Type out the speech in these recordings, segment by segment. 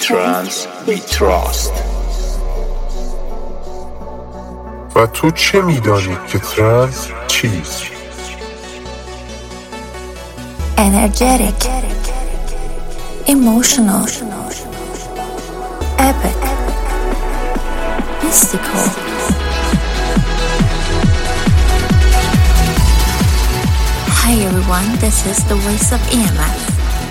trance we trust. و تو چه میدانی که ترنس چیست؟ Energetic, emotional, epic, mystical. Hi everyone, this is the voice of EMF.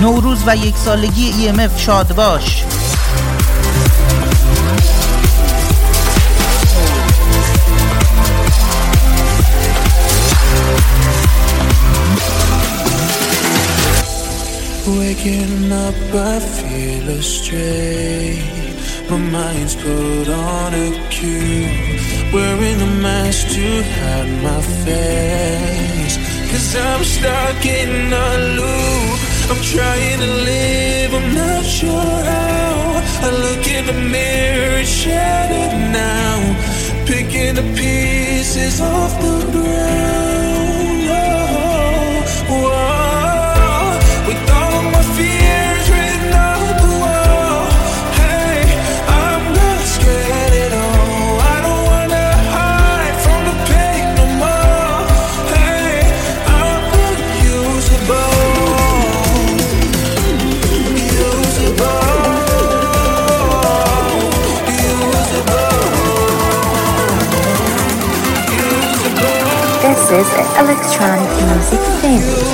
نوروز و یک سالگی EMF شاد باش. Waking up, I feel astray. My mind's put on a cue. Wearing a mask to hide my face. 'Cause I'm stuck in a loop. I'm trying to live, I'm not sure how. I look in the mirror, it's shattered now. Picking the pieces off the ground. Oh, oh. With all my fears written on the wall. Hey, I'm not scared at all. I don't wanna hide from the pain no more. Hey, I'm not usable. This is Electronic Music Family.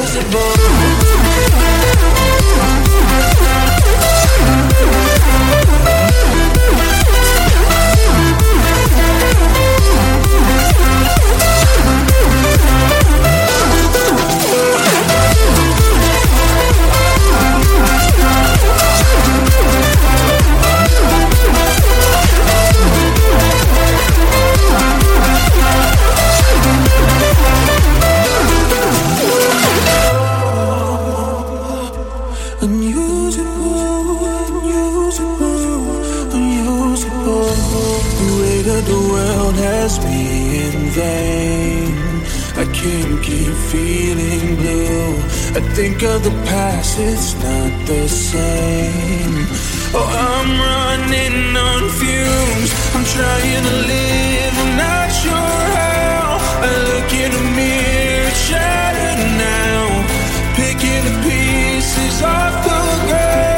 Think of the past, it's not the same. Oh, I'm running on fumes. I'm trying to live, I'm not sure how. I look in the mirror, it's shattered now. Picking the pieces off the ground.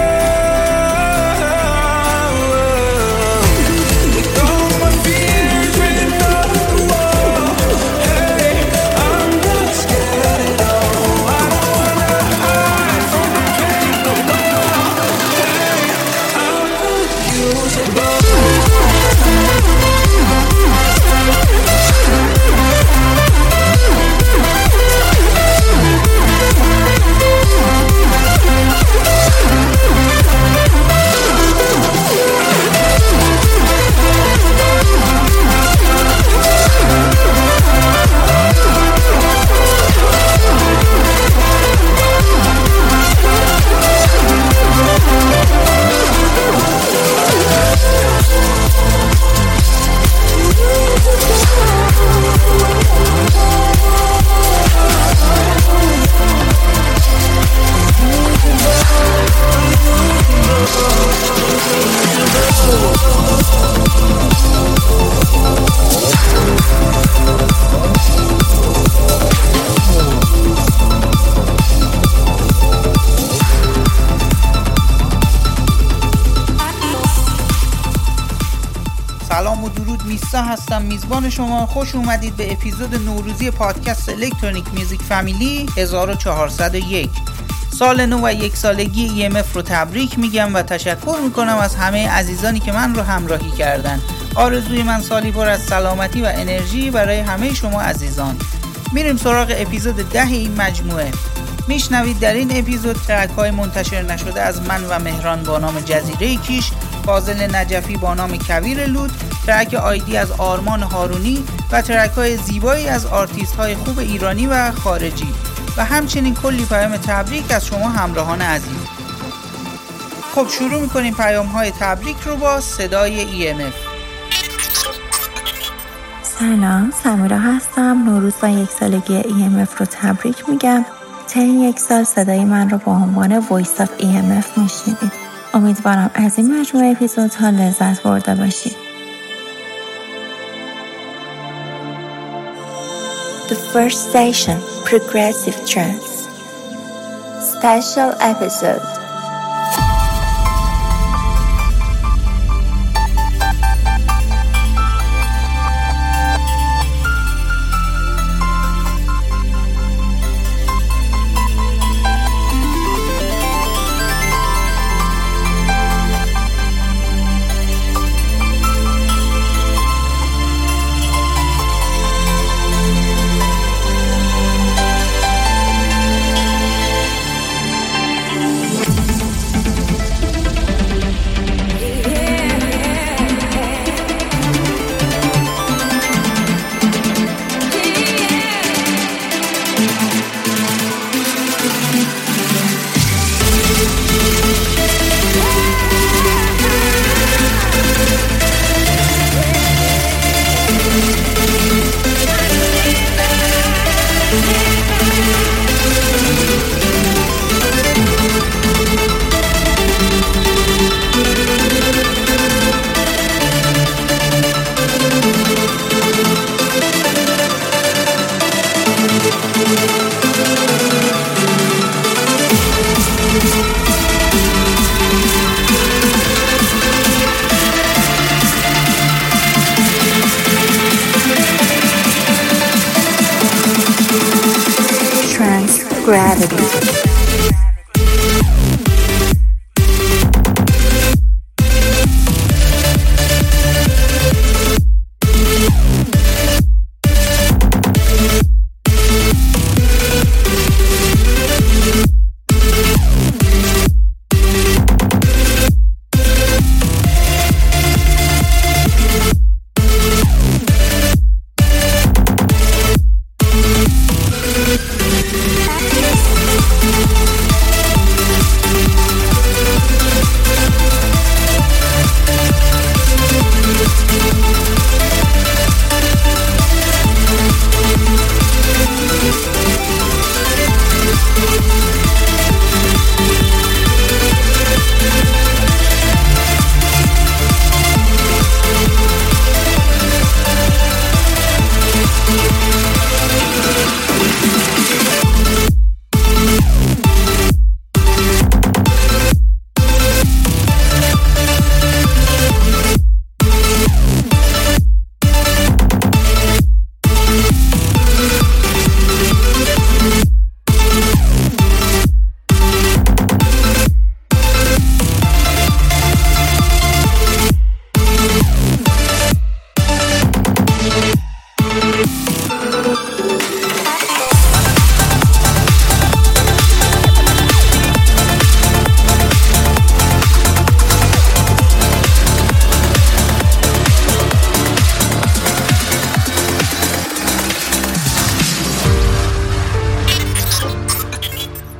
سلام و درود، میسا هستم، میزبان شما. خوش اومدید به اپیزود نوروزی پادکست الکترونیک میوزیک فامیلی 1401. سال نو و یک سالگی EMF رو تبریک میگم و تشکر میکنم از همه عزیزانی که من رو همراهی کردن. آرزوی من سالی پر از سلامتی و انرژی برای همه شما عزیزان. میریم سراغ اپیزود 10 این مجموعه. میشنوید در این اپیزود ترک‌های منتشر نشده از من و مهران با نام جزیره کیش، فاضل نجفی با نام کویر لود، ترک آیدی از آرمان هارونی و ترک‌های زیبایی از آرتیست‌های خوب ایرانی و خارجی و همچنین کلی پیام تبریک از شما همراهان عزیز. خب شروع می‌کنیم پیام‌های تبریک رو با صدای EMF. سلام، سمیرا هستم. نوروز و یک سالگی EMF رو تبریک میگم. تا این یک سال صدای من رو با عنوان Voice of EMF میشنیدید. امیدوارم از این مجموعه اپیزودها لذت برده باشید. The first station, Progressive Trance. Special episode.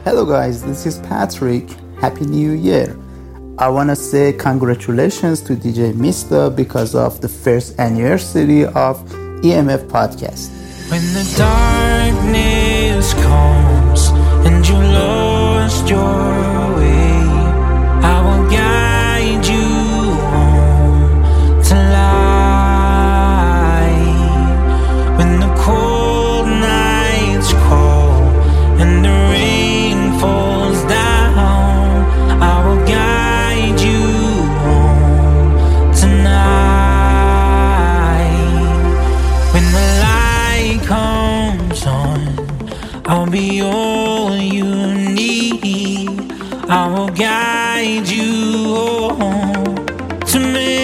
Hello guys, this is Patrick. Happy New Year. I want to say congratulations to DJ Mista because of the first anniversary of EMF Podcast. When the darkness comes and you lost your way, I will guide you home to light. When the cold nights call and the I'll be all you need. I will guide you home to me.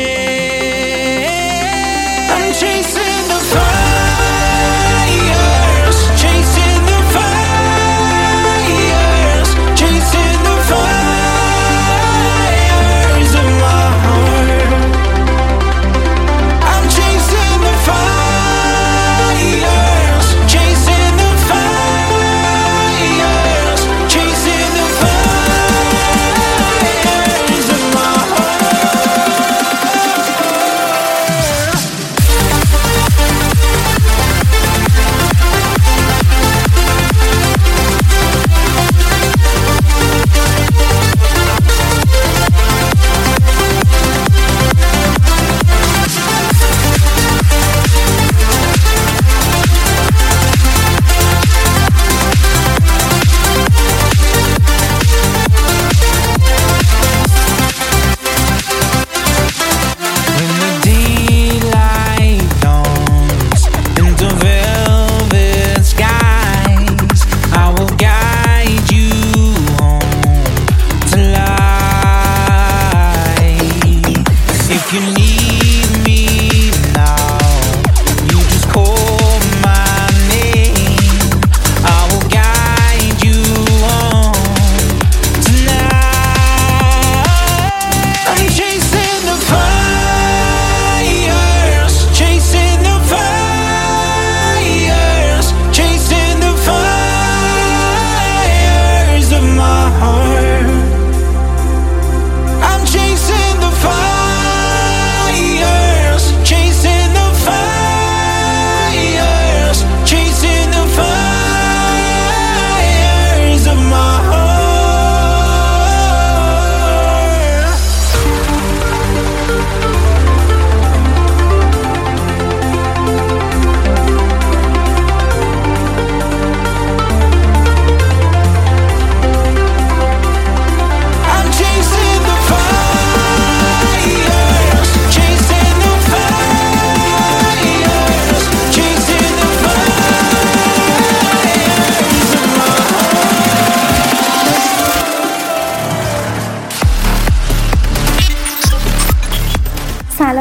I'm chasing the fire. Chasing the fire.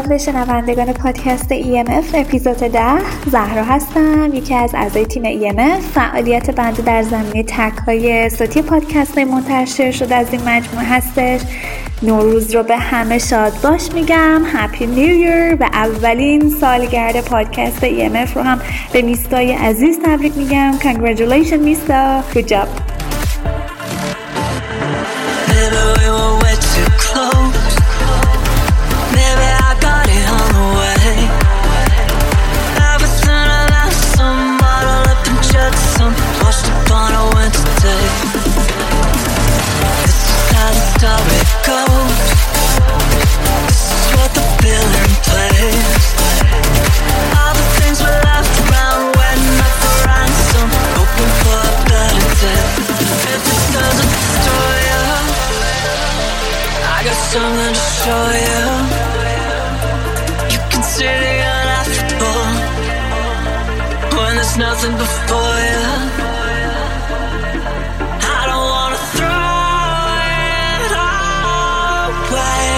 به شنوندگان پادکست EMF اپیزود 10. زهرا هستم، یکی از اعضای تیم EMF. فعالیت بنده در زمینه تک‌های صوتی پادکست منتشر شده از این مجموعه هستش. نوروز رو به همه شاد باش میگم، هپی نیو ایر، و اولین سالگرد پادکست EMF رو هم به میستای عزیز تبریک میگم. Congratulations میستا، good job. Something to show you. You can see the inevitable when there's nothing before you. I don't wanna throw it away.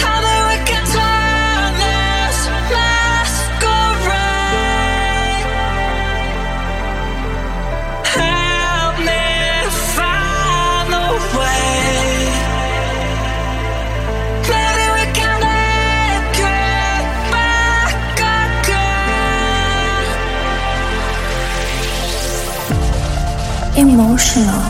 Tell me we can turn this mask around. Help me find the way. Emotional.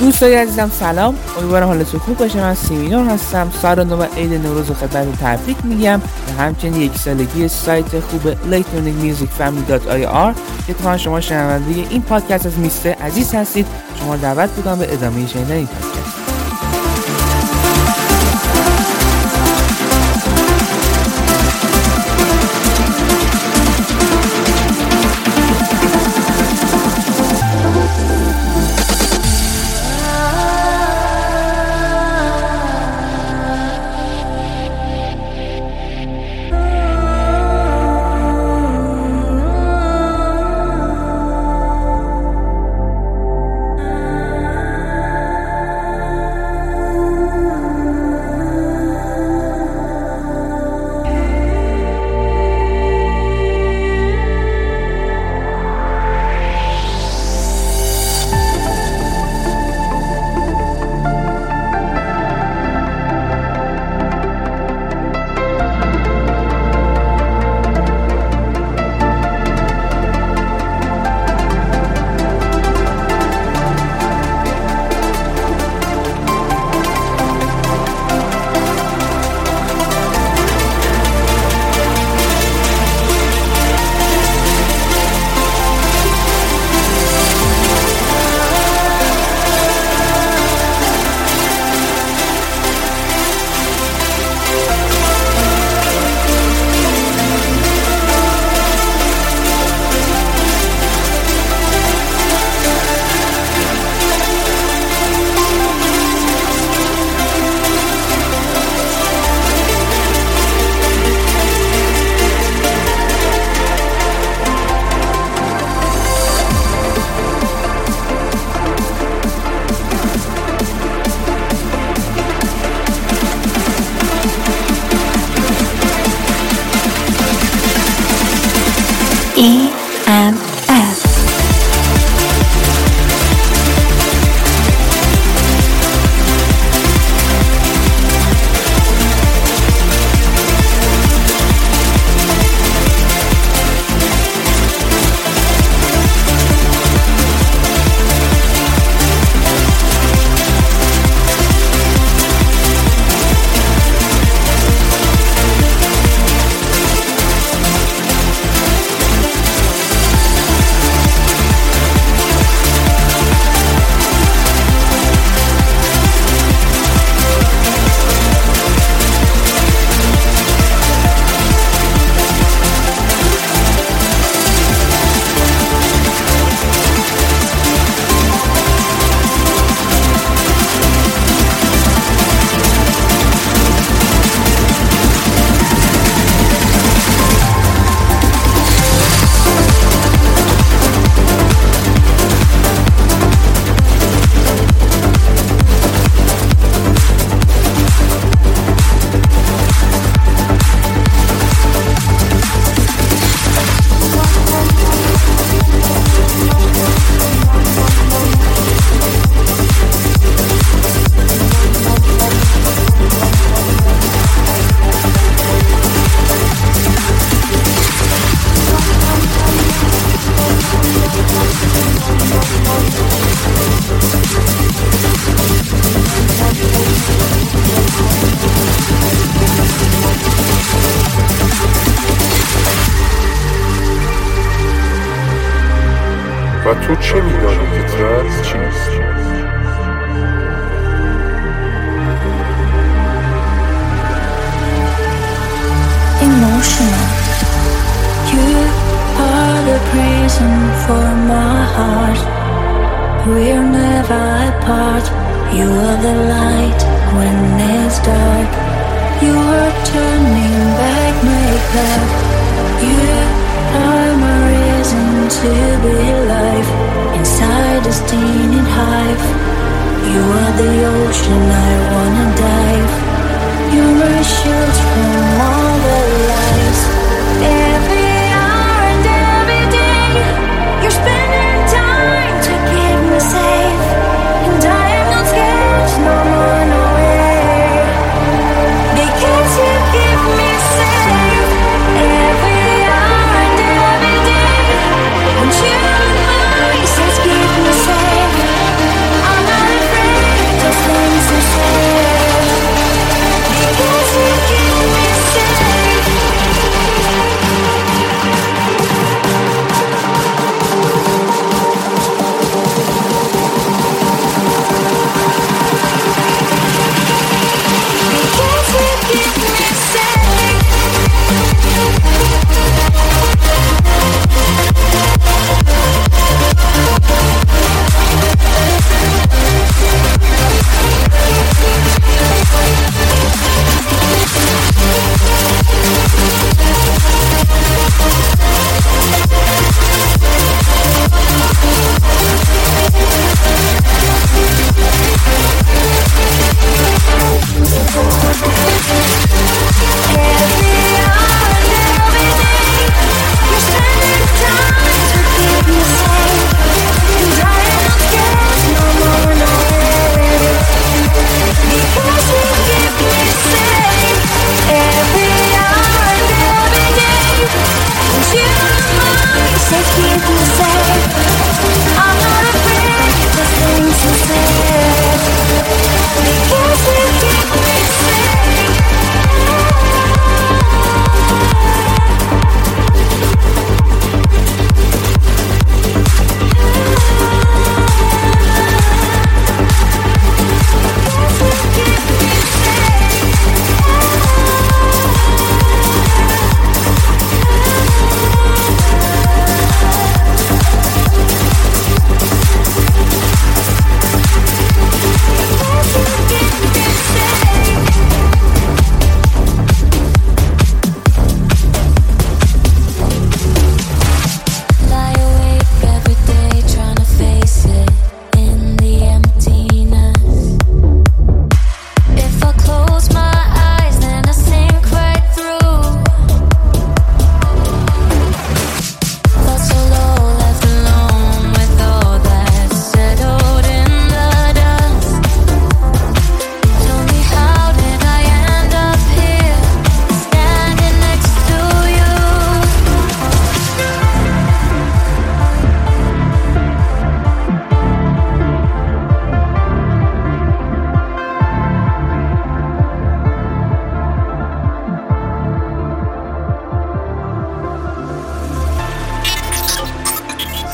دوستای عزیزم سلام، امیدوارم حالتون خوب باشه. من سیمینور هستم. سالانه عید نوروز رو خدمتتون تبریک میگم و همچنین یک سالگی سایت خوب electronicmusicfamily.ir که تو شما شنونده این پادکست از میسته عزیز هستید. شما دعوت می‌کنم به ادامه شنیدن این پادکست.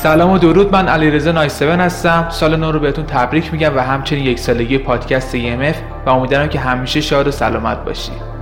سلام و درود، من علیرضا نایسفن هستم. سال نو رو بهتون تبریک میگم و همچنین یک سالگی پادکست EMF و امیدوارم که همیشه شاد و سلامت باشید.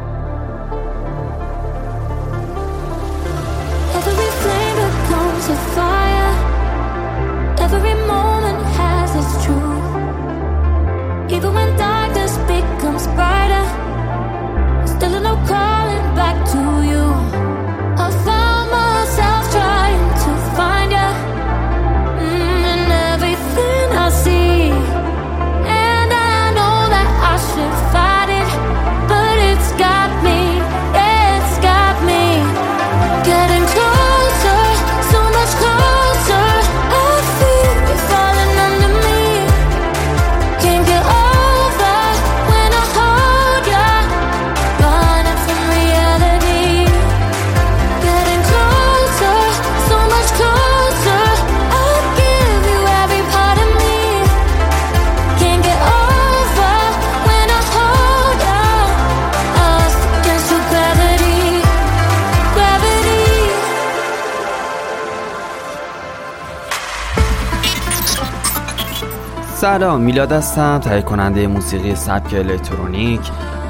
سلام، میلاد هستم، تهیه کننده موسیقی سبک الکترونیک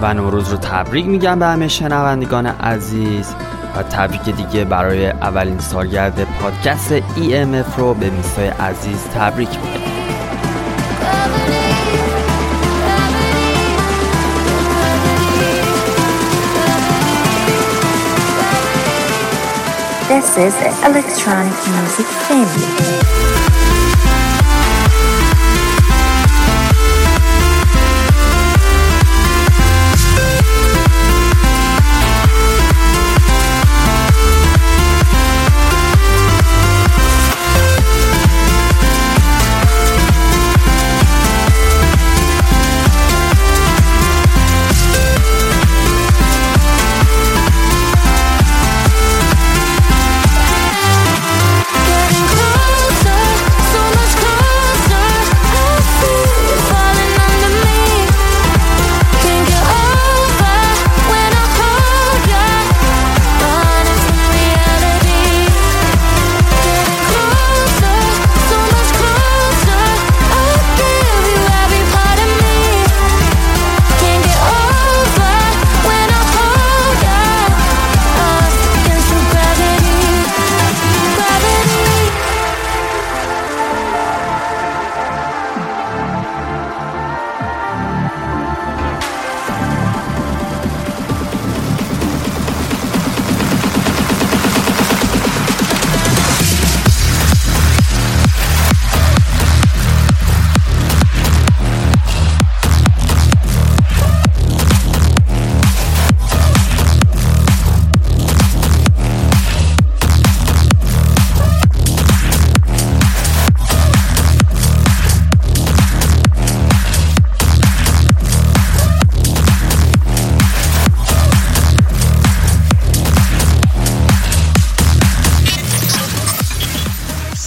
و نوروز رو تبریک میگم به همه شنوندگان عزیز و تبریک دیگه برای اولین سالگرد پادکست EMF رو به میستای عزیز تبریک میگم. This is Electronic Music Family.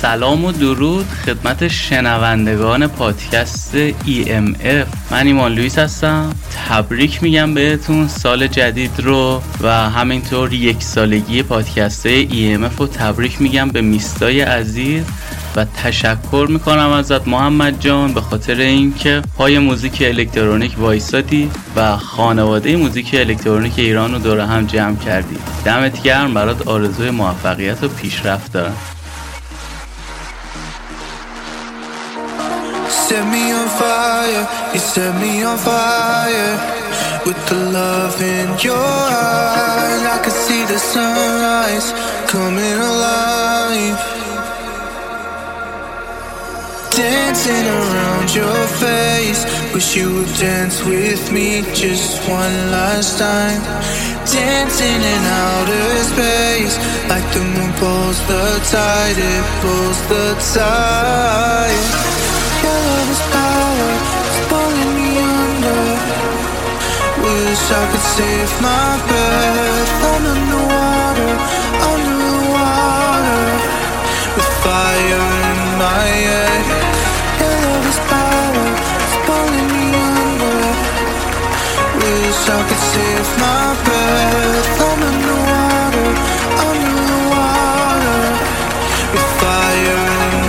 سلام و درود خدمت شنوندگان پادکست EMF. من ایمان لویس هستم، تبریک میگم بهتون، سال جدید رو و همینطور یک سالگی پادکست EMF رو تبریک میگم به میستای عزیز و تشکر میکنم ازت محمد جان به خاطر اینکه پای موزیک الکترونیک وایسادی و خانواده موزیک الکترونیک ایران رو دور هم جمع کردی. دمت گرم، برات آرزوی موفقیت و پیشرفت دارم. Set me on fire, you set me on fire. With the love in your eyes, I can see the sunrise coming alive. Dancing around your face, wish you would dance with me just one last time. Dancing in outer space, like the moon pulls the tide, it pulls the tide. Your love is power, it's pulling me under. Wish I could save my breath. I'm underwater, under the water, with fire in my head. Your love is power, it's pulling me under. Wish I could save my breath. I'm underwater, under the water, with fire in my head.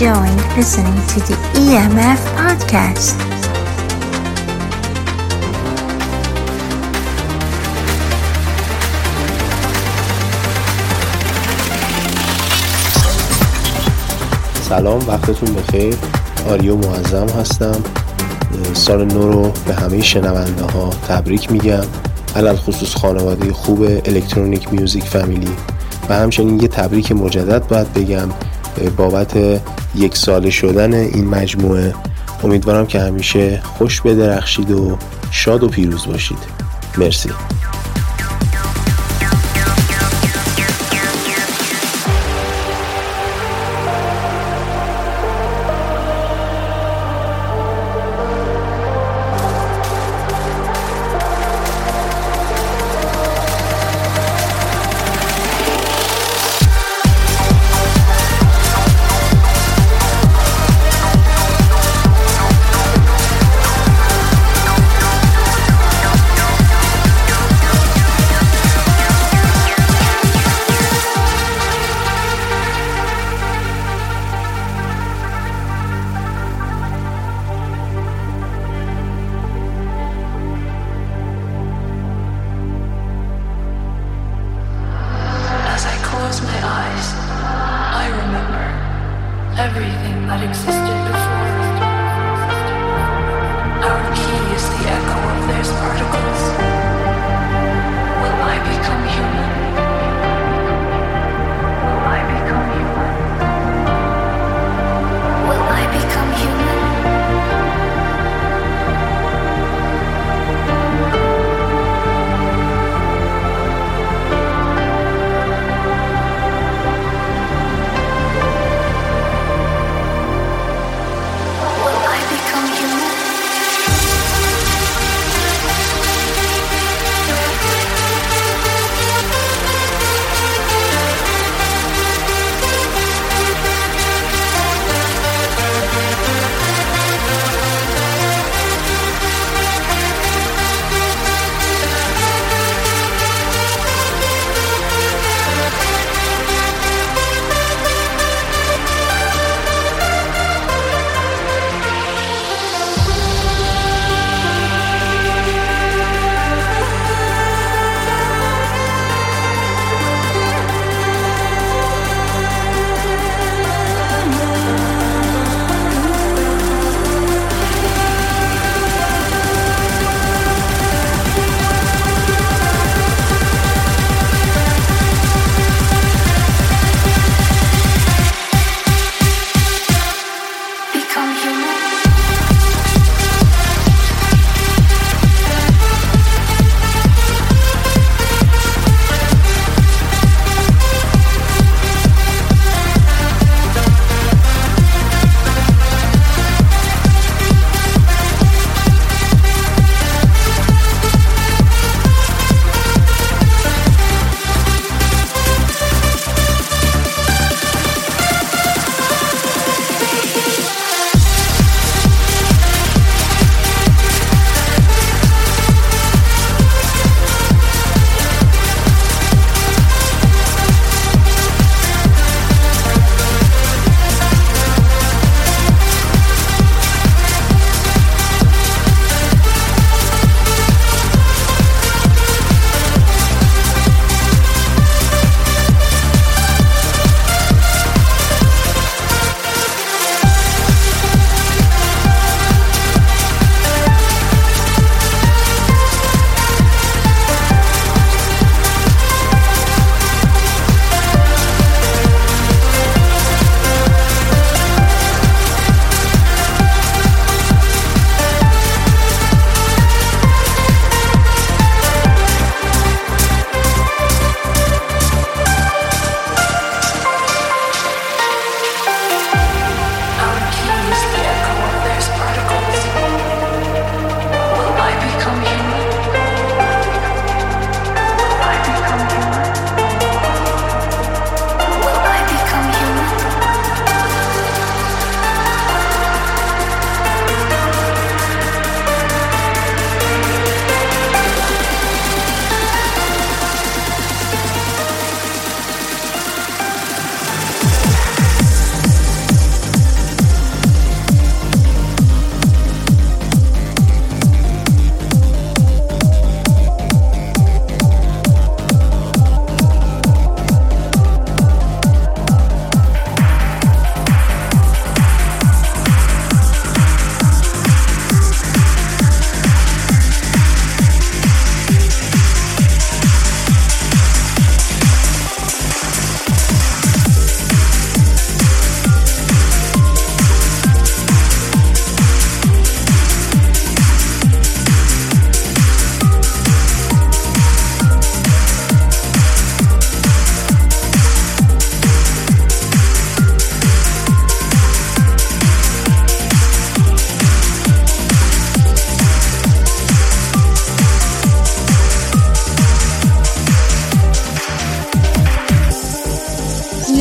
enjoying listening to the EMF podcast. سلام، وقتتون بخیر. آریو معظم هستم. سال نو رو به همه شنونده ها تبریک میگم، علل خصوص خانواده خوب الکترونیک میوزیک فامیلی، و همچنین یه تبریک مجدد باید بگم بابت یک ساله شدن این مجموعه. امیدوارم که همیشه خوش بدرخشید و شاد و پیروز باشید. مرسی.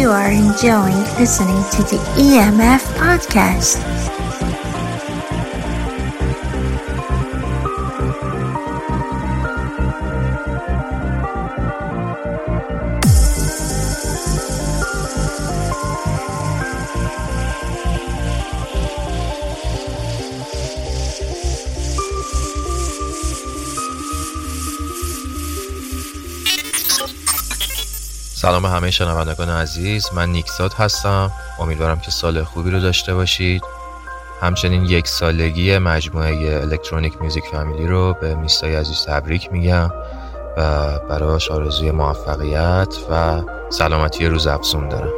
you are enjoying listening to the EMF podcast. سلام به همه شنوندگان عزیز، من نیکسات هستم. امیدوارم که سال خوبی رو داشته باشید. همچنین یک سالگی مجموعه الکترونیک میوزیک فامیلی رو به میستای عزیز تبریک میگم و برایش آرزوی موفقیت و سلامتی روز افزون دارم.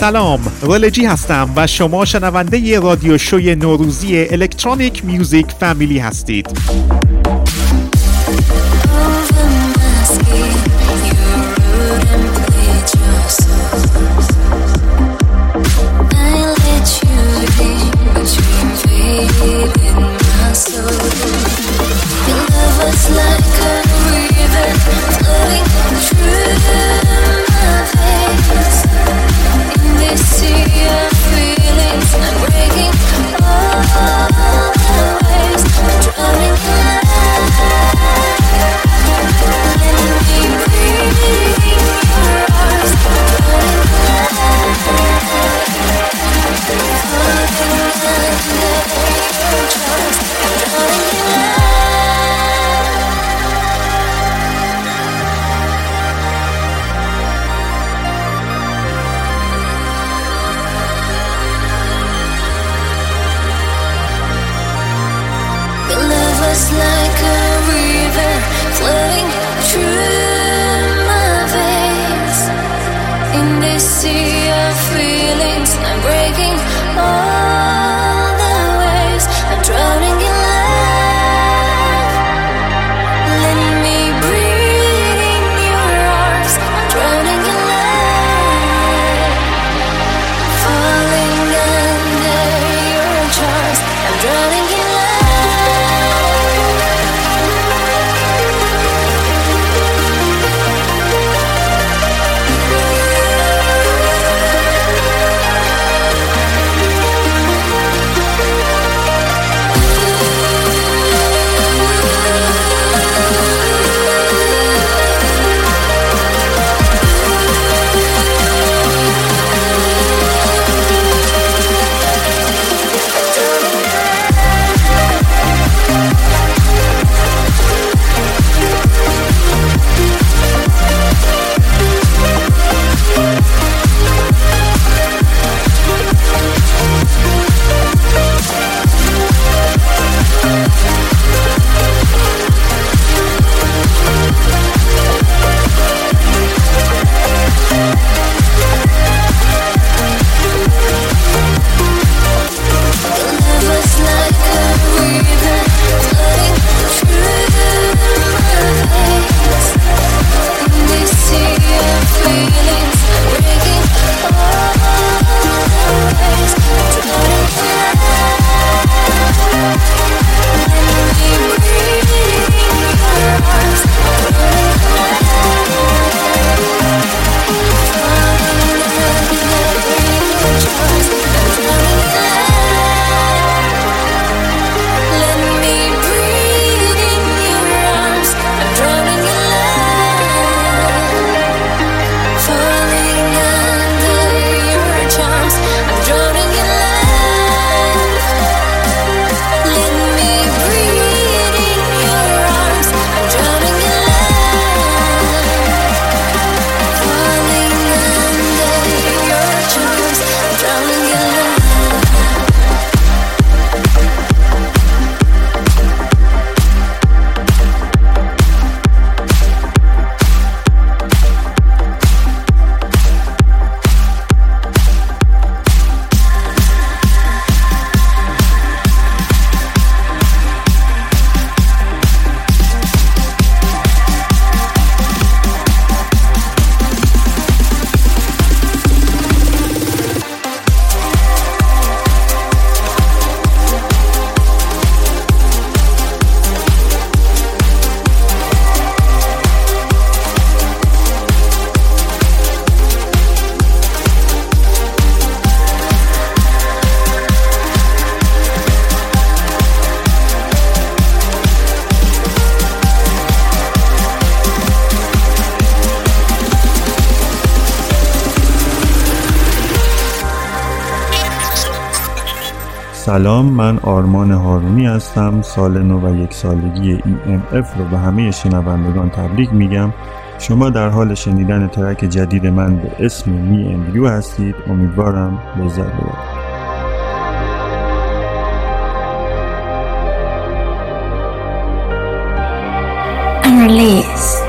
سلام، رلجی هستم و شما شنونده رادیو شوی نوروزی الکترونیک میوزیک فامیلی هستید. سلام، من آرمان هارونی هستم. سال نو و یک سالگی EMF رو به همه شنوندگان تبریک میگم. شما در حال شنیدن ترک جدید من به اسم می اند یو هستید. امیدوارم لذت ببرید. Release.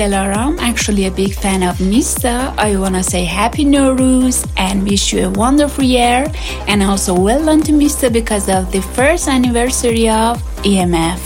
I'm actually a big fan of Nista. I want to say happy Nowruz and wish you a wonderful year, and also well done to Nista because of the first anniversary of EMF.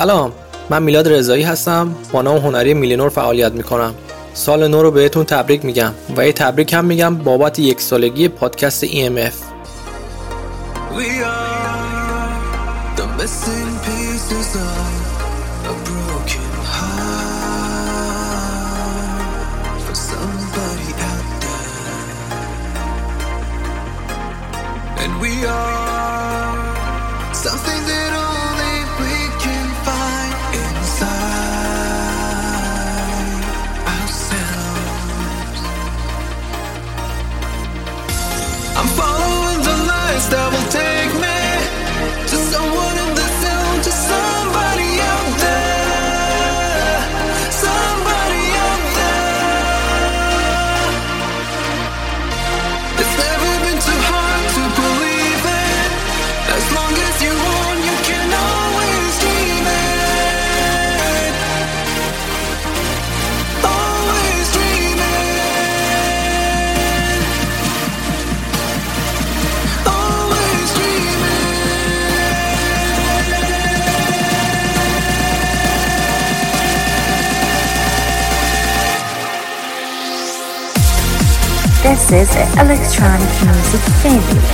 سلام، من میلاد رضایی هستم. با نام هنری میلینور فعالیت میکنم. سال نو رو بهتون تبریک میگم و یه تبریک هم میگم بابت یک سالگی پادکست EMF. This is Electronic Music Family.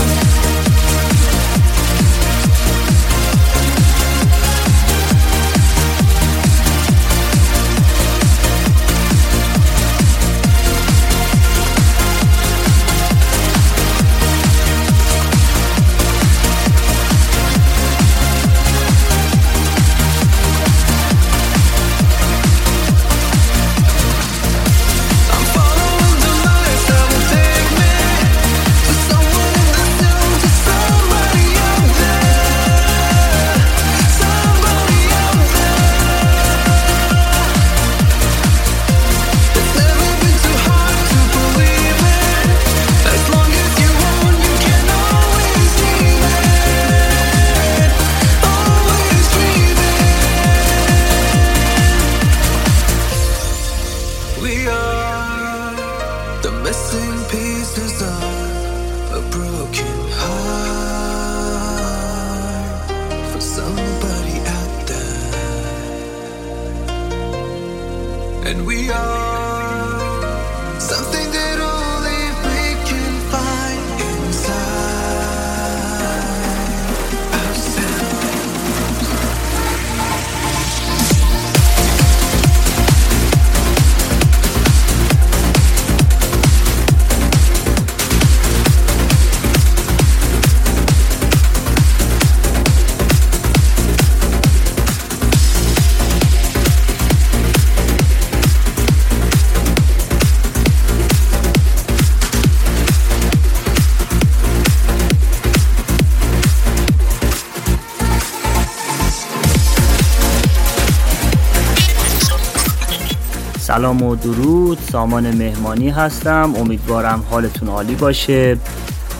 سلام و درود، سامان مهمانی هستم. امیدوارم حالتون عالی باشه.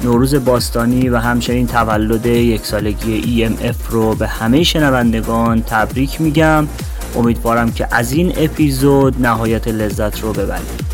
نوروز باستانی و همچنین تولد یک سالگی EMF رو به همه شنوندگان تبریک میگم. امیدوارم که از این اپیزود نهایت لذت رو ببرید.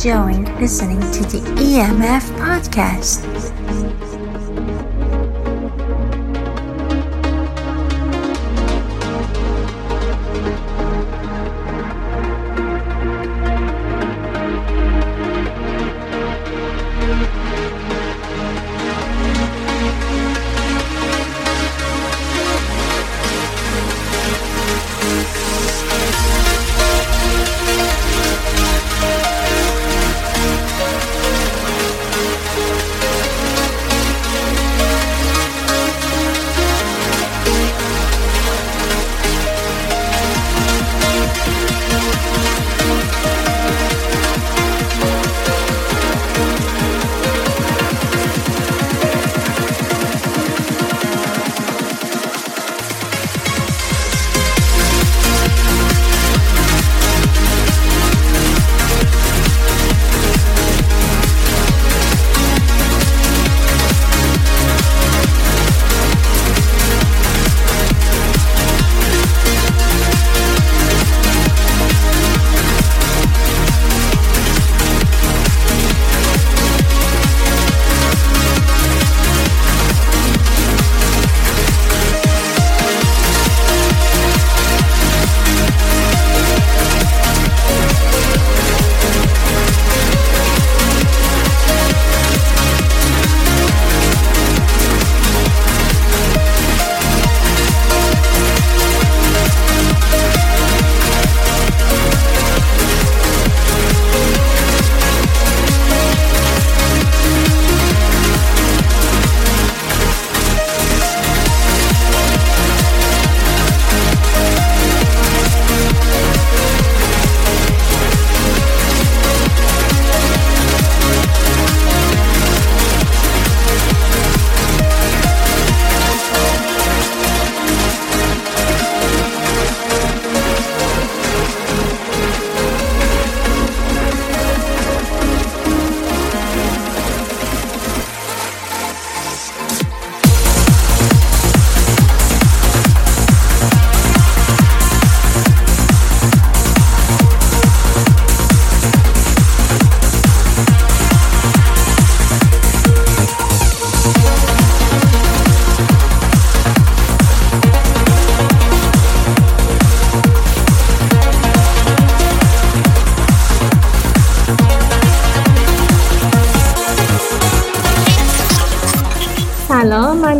Enjoying listening to the EMF podcast.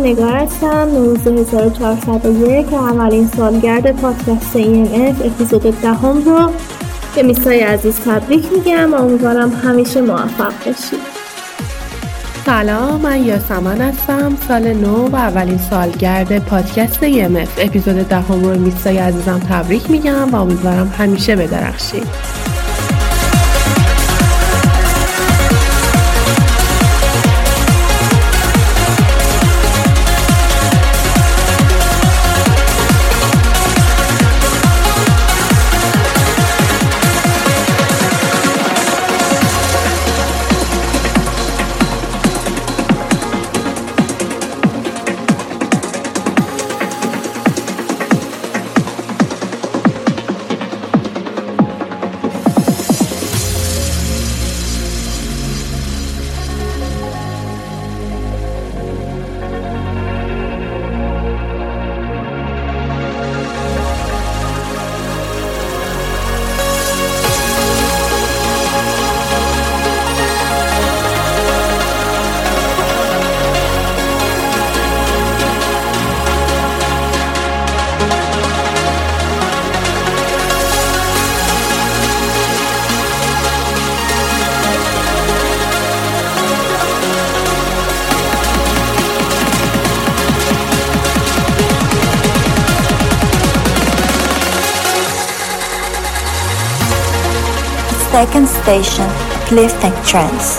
نگار هستم، نوروزی 1401 که اولین سالگرد پادکست EMF اپیزود 10 رو به میستای عزیز تبریک میگم و امیدوارم همیشه موفق بشید. سلام، من یاسمن هستم، سال نو و اولین سالگرد پادکست EMF اپیزود 10 رو میستای عزیزم تبریک میگم و امیدوارم همیشه بدرخشید. Second station, uplifting trance.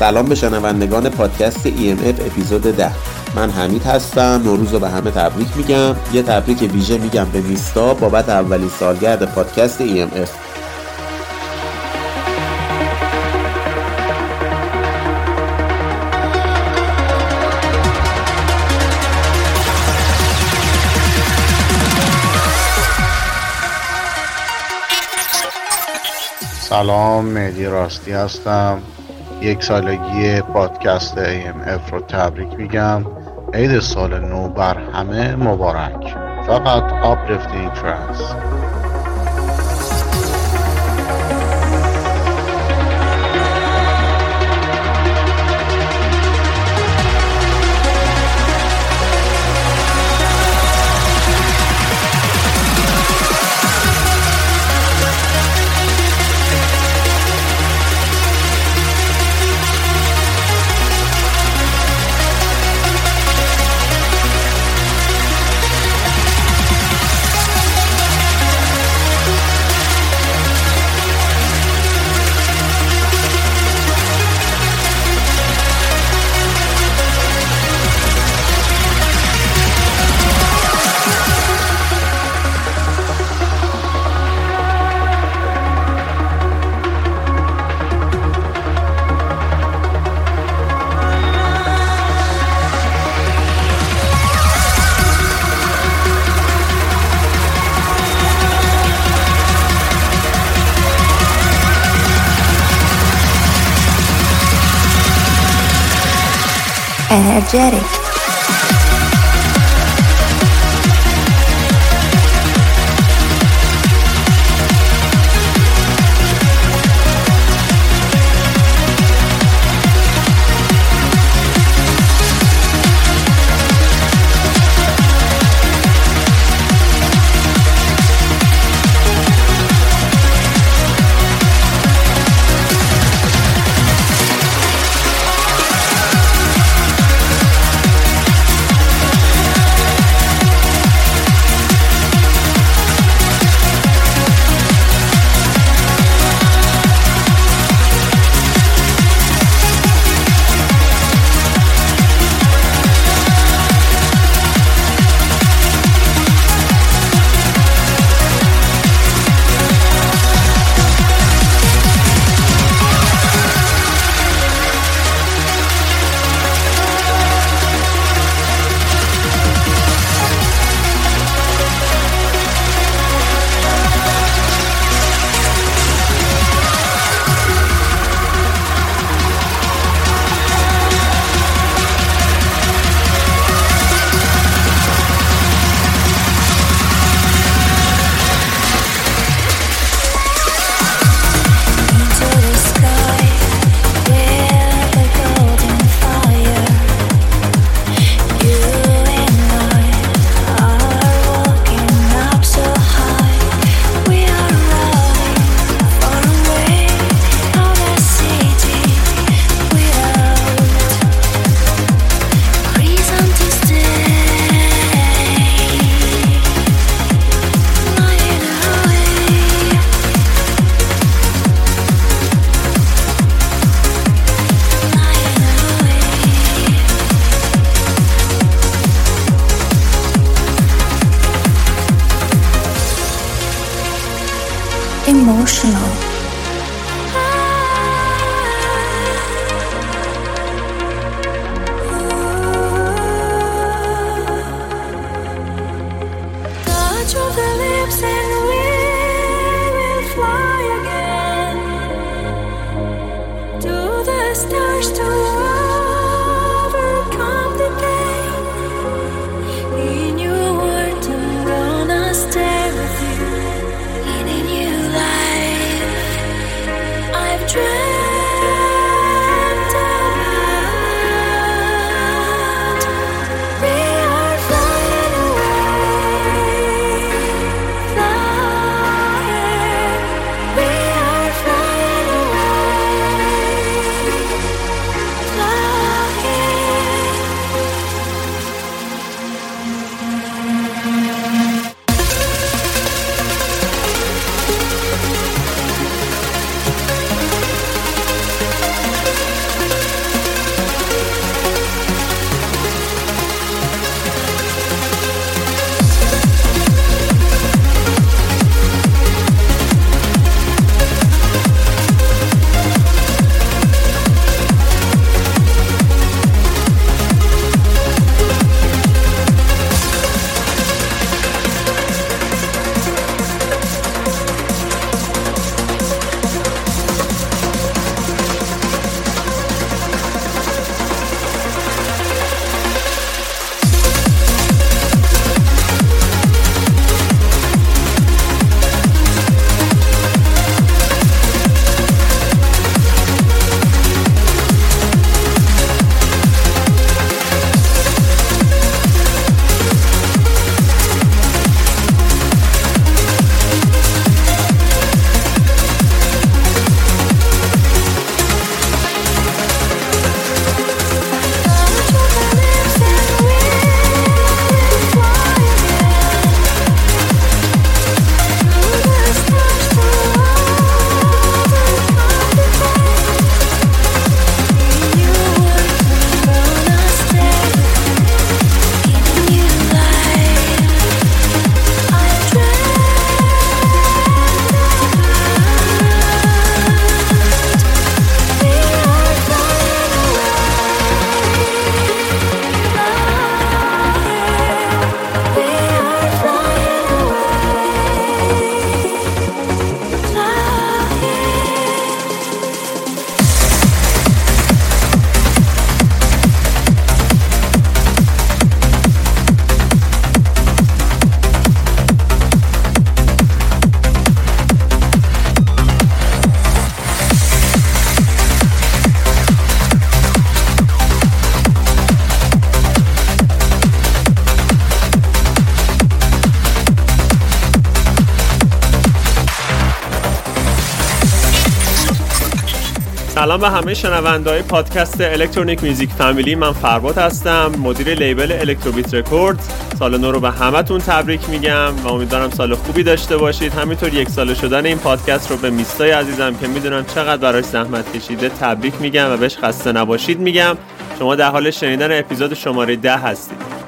سلام به شنوندگان پادکست EMF اپیزود 10. من حمید هستم، نوروز رو به همه تبریک میگم. یه تبریک ویژه میگم به میستا بابت اولین سالگرد پادکست EMF. سلام، مهدی راستی هستم. 1 سالگی پادکست EMF رو تبریک میگم. عید سال نو بر همه مبارک. فقط uplifting trance. energetic. Stay with you in a new life. سلام به همه شنونده‌های پادکست الکترونیک میوزیک فامیلی. من فرباد هستم، مدیر لیبل الکترو بیت رکورد. سال نو رو به همتون تبریک میگم و امیدوارم سال خوبی داشته باشید. همینطور یک سال شدن این پادکست رو به میستای عزیزم که میدونم چقدر براش زحمت کشیده تبریک میگم و بهش خسته نباشید میگم. شما در حال شنیدن اپیزود شماره 10 هستید.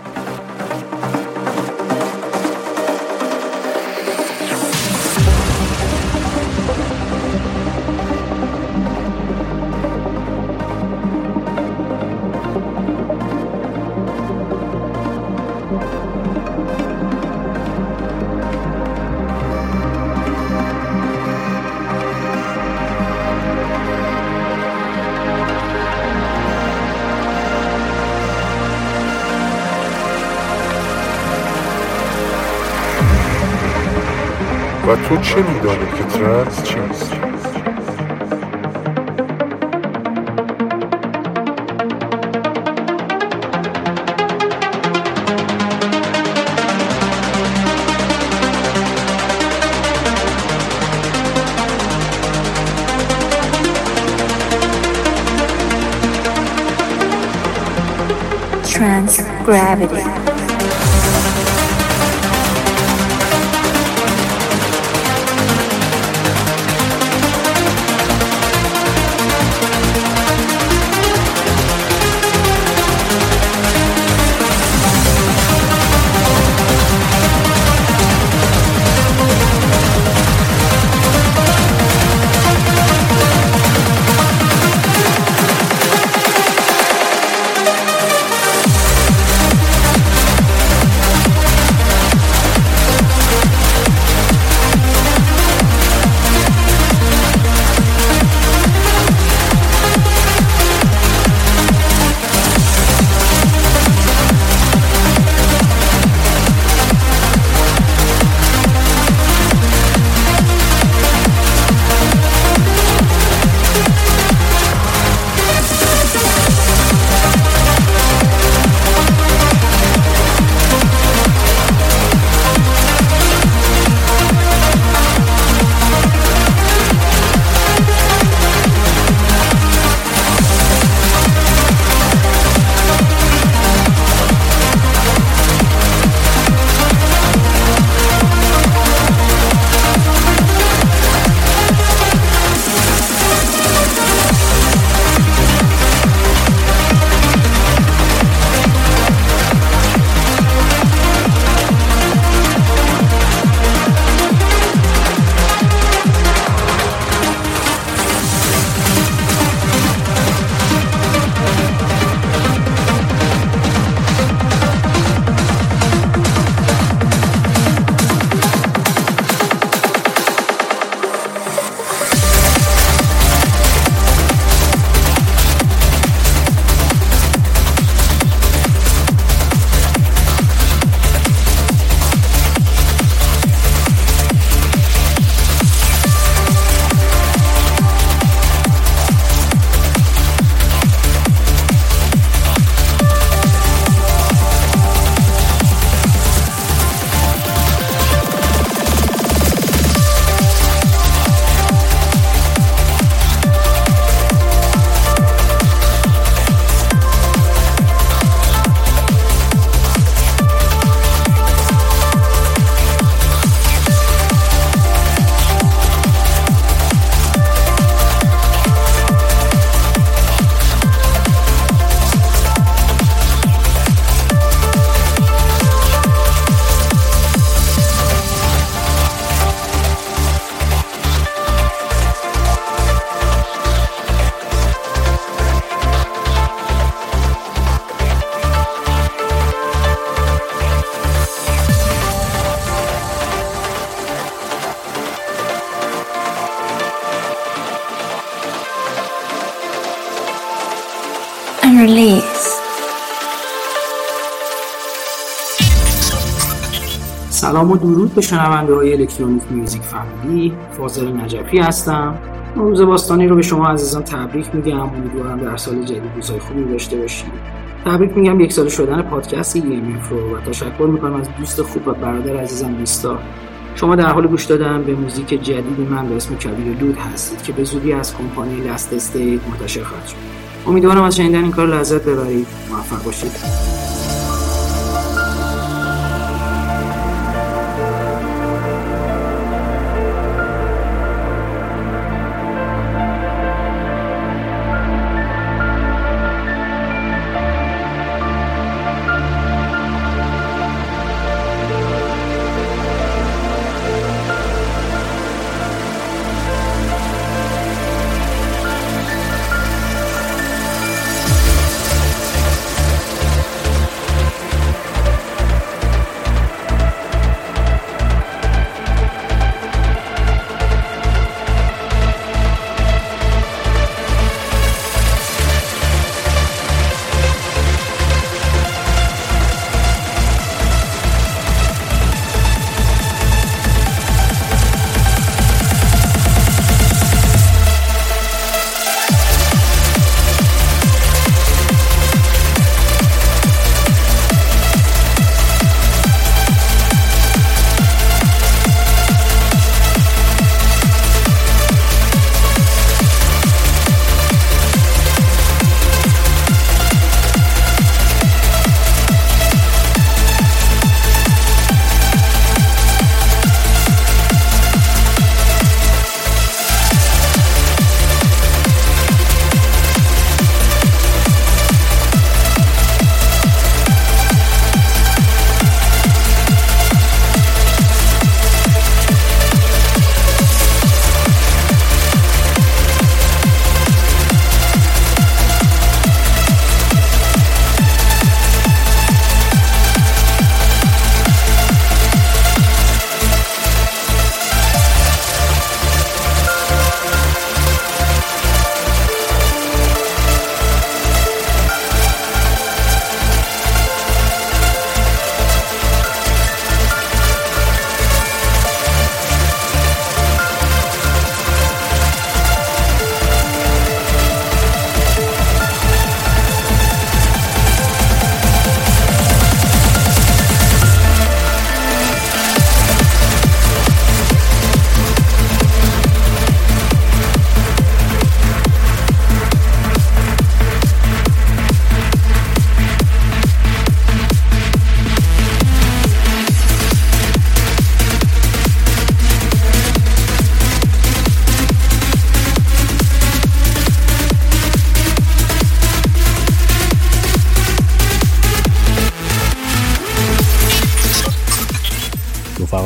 و تو چه میدانی که ترنس چیست؟ ترنس گرافیتی. سلام و درود به شنونده های الکترونیک میوزیک فامیلی. فازل نجفی هستم. روز باستانی رو به شما عزیزان تبریک میگم. امیدوارم در سال جدید روزهای خوبی داشته باشید. تبریک میگم یک سال شدن پادکست EMF رو و تشکر میکنم از دوست خوب و برادر عزیزم بیستا شما در حال گوش دادن به موزیک جدید من به اسم کبیر دود هستید که به زودی از کمپانی لست استی منتشر خواهد شد. امیدوارم از شنیدن این کار لذت ببرید. موفق باشید.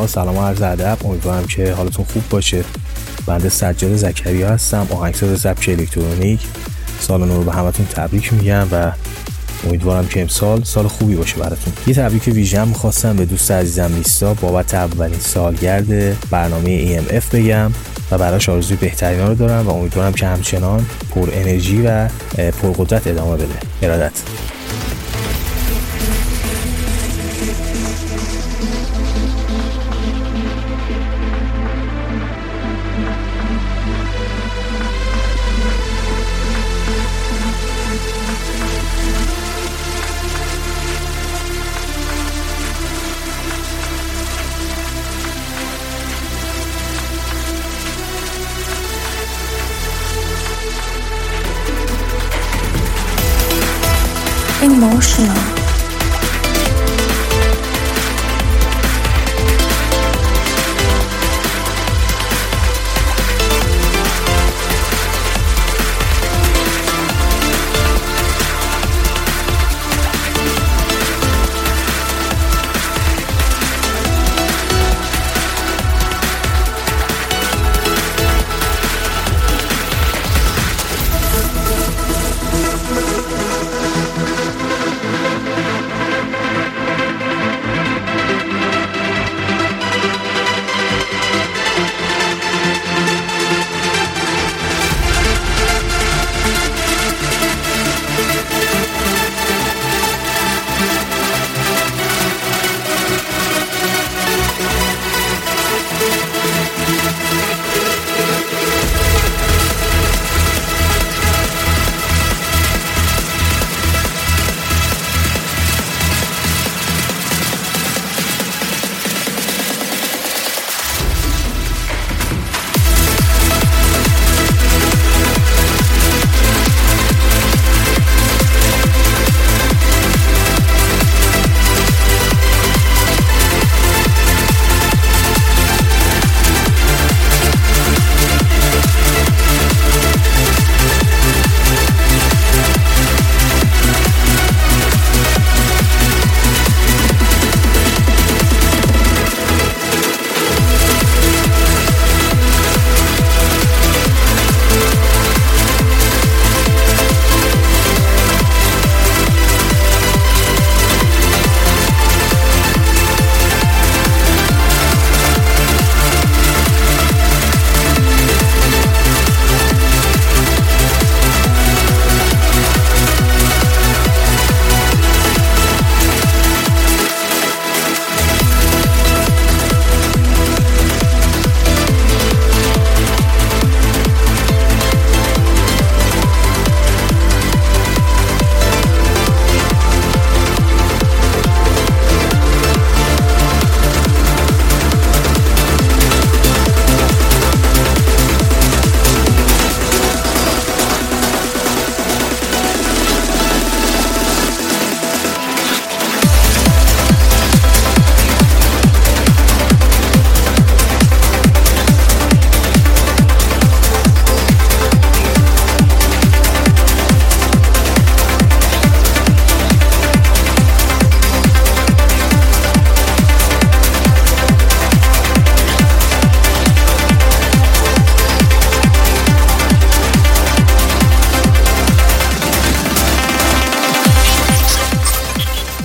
سلام و عرض ادب، امیدوارم که حالتون خوب باشه. بنده سجاد زکریا هستم، آهنگساز ضبط الکترونیک. سال نو رو به همتون تبریک میگم و امیدوارم که امسال سال خوبی باشه براتون. یه تبریک ویژه می‌خواستم به دوست عزیزم لیستا بابت اولین سالگرد برنامه EMF بگم و براش آرزوی بهترینا رو دارم و امیدوارم که همچنان پر انرژی و پر قدرت ادامه بده. ارادت. Emotional.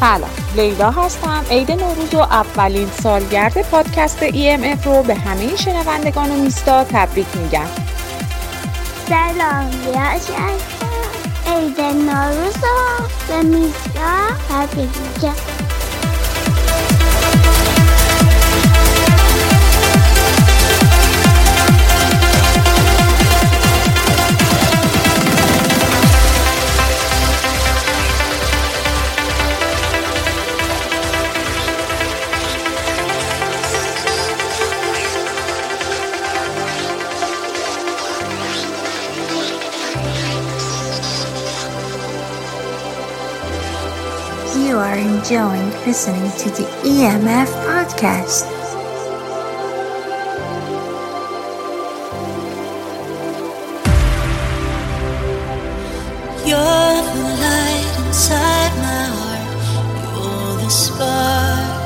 سلام، لیلا هستم. عید نوروز و اولین سالگرد پادکست EMF رو به همه شنوندگان و میستا تبریک میگم. سلام، بیا جان. عید نوروز رو به میستا تبریک میگم. You are enjoying listening to the EMF podcast. You're the light inside my heart. You're the spark,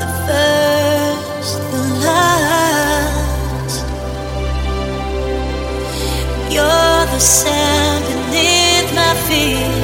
the first, the last. You're the sand beneath my feet.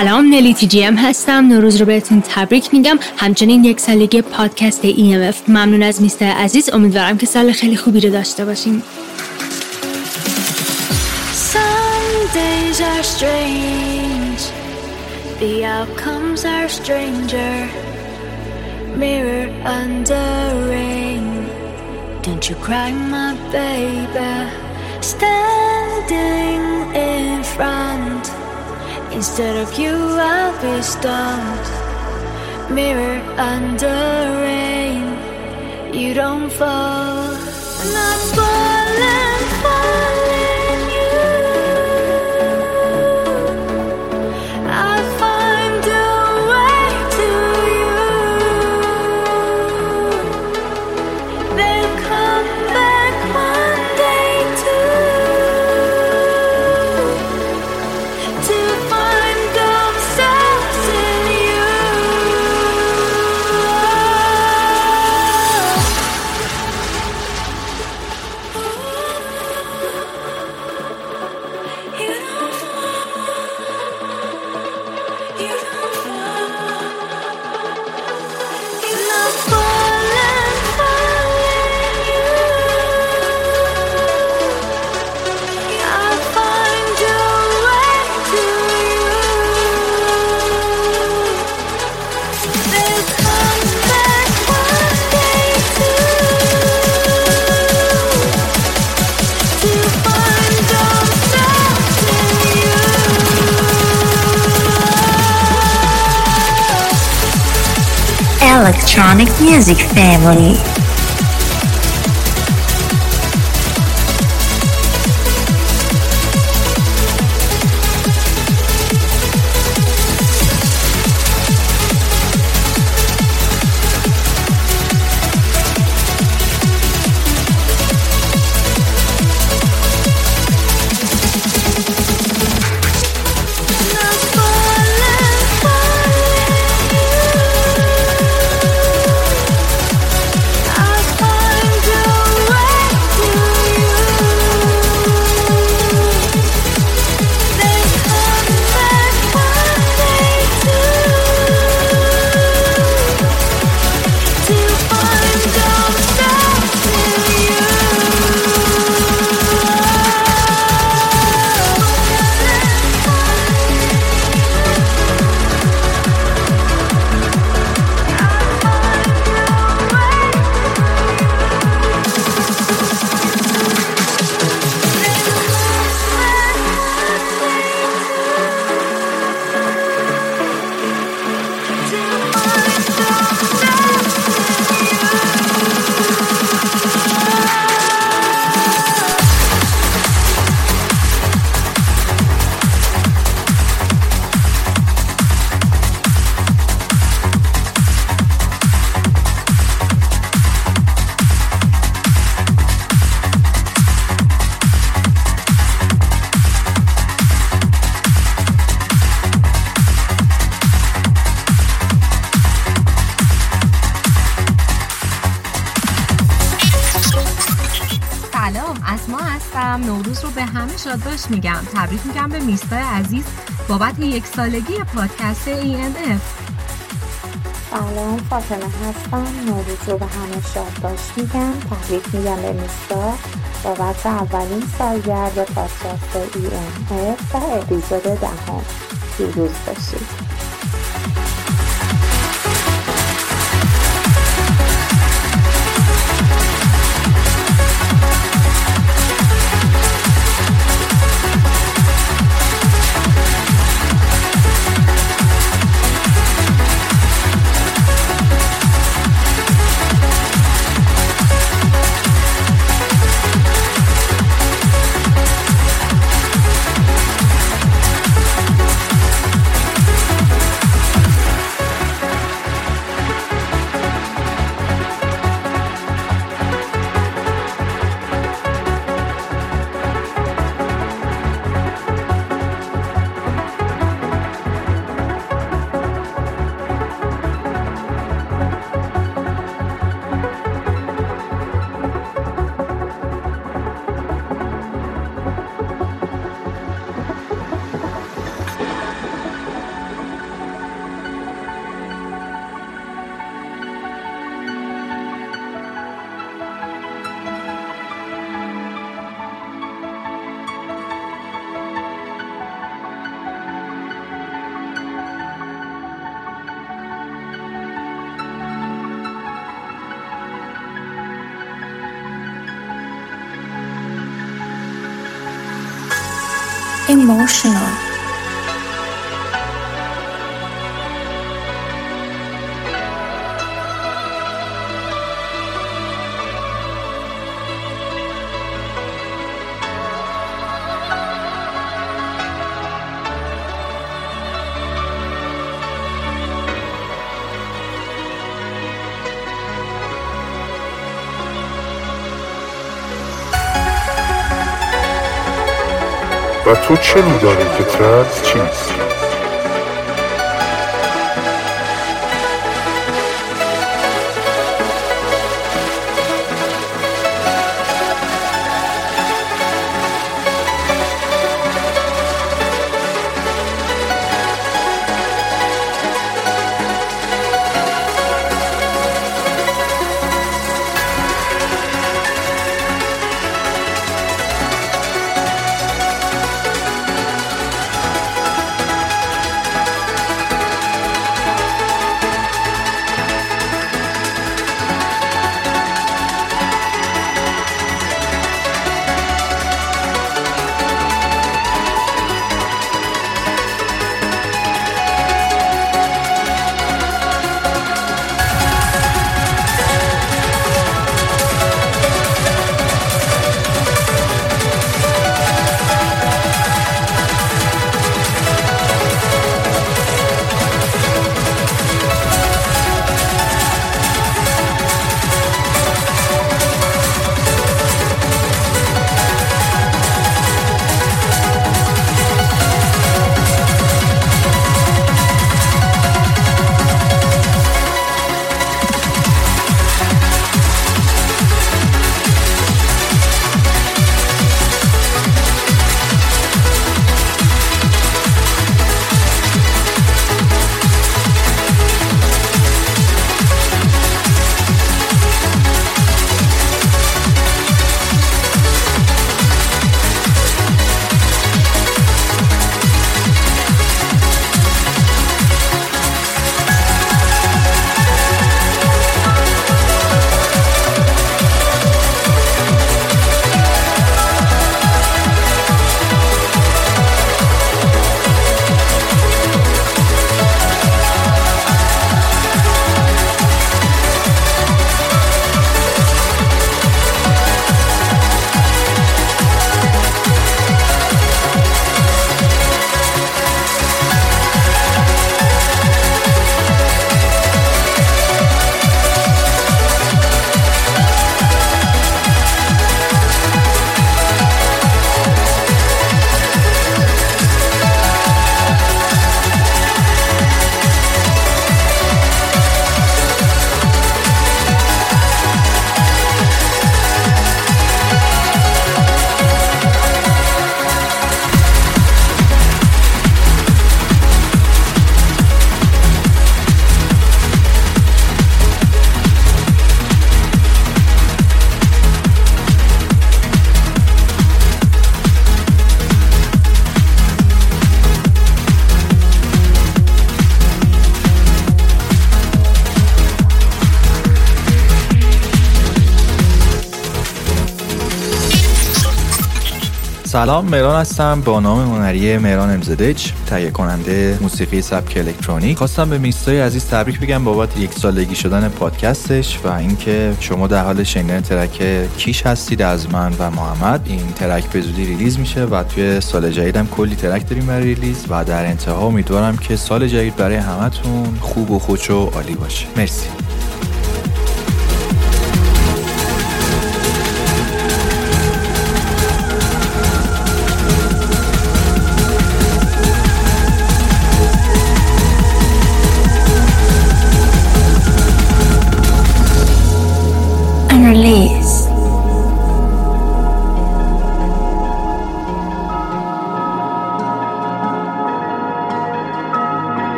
سلام، نلی تی جی ام هستم. نوروز رو بهتون تبریک میگم، همچنین یک سالگی پادکست EMF. ممنون از میستر عزیز، امیدوارم که سال خیلی خوبی رو داشته باشیم. Some days are strange, the outcomes are stranger, mirror under rain, don't you cry my baby, standing in front, instead of you I'll be stunned, mirror under rain, you don't fall, I'm not falling, falling you, I'll find a way to you, they'll come back one day too, to find Electronic Music Family. شادباش میگم، تبریک میگم به میستای عزیز بابت یک سالگی پادکست EMF. سلام، فاطمه هستم. نوروز رو به همه شادباش میگم، تبریک میگم به میستا بابت اولین سالگرد پادکست EMF و اپیزود 10. پیروز باشید. emotional. و تو چه می‌دانی که ترنس چیست؟ سلام، میران هستم با نام هنری میران امزدچ، تهیه کننده موسیقی سبک الکترونیک. خواستم به میستای عزیز تبریک بگم بابت 1 سالگی شدن پادکستش و اینکه شما در حال شنیدن ترک کیش هستید از من و محمد. این ترک به زودی ریلیز میشه و توی سال جدیدم کلی ترک داریم برای ریلیز و در انتها امیدوارم که سال جدید برای همتون خوب و خوش و عالی باشه. مرسی.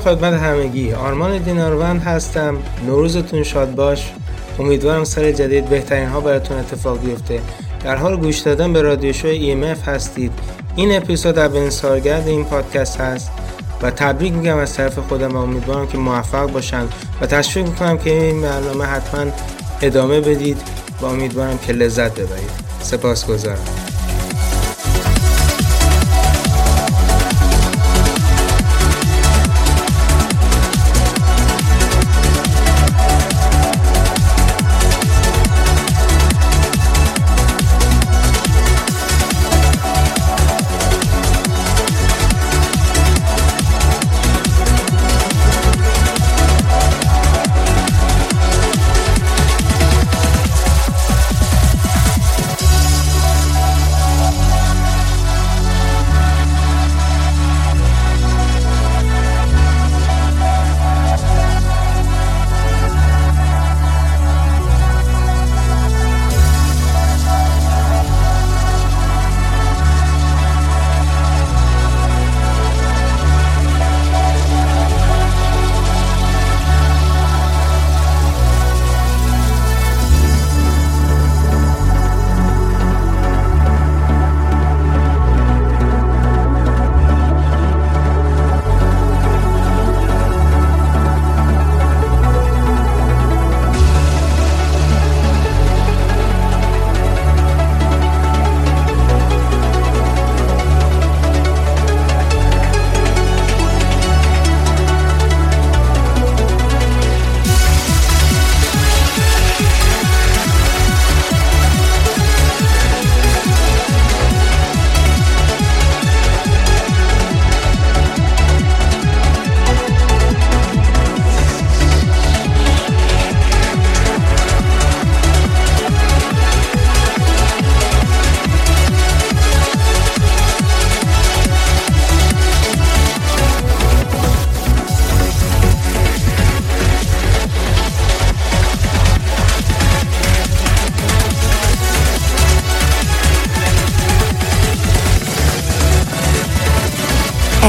خدمت همگی. آرمان دیناروند هستم. نوروزتون شاد باش. امیدوارم سال جدید بهترین ها براتون اتفاق بیفته. در حال گوش دادن به رادیو شو EMF هستید. این اپیزود اولین سالگرد این پادکست هست و تبریک میگم از طرف خودم و امیدوارم که موفق باشن و تشویق میکنم که این برنامه حتما ادامه بدید و امیدوارم که لذت ببرید. سپاسگزارم.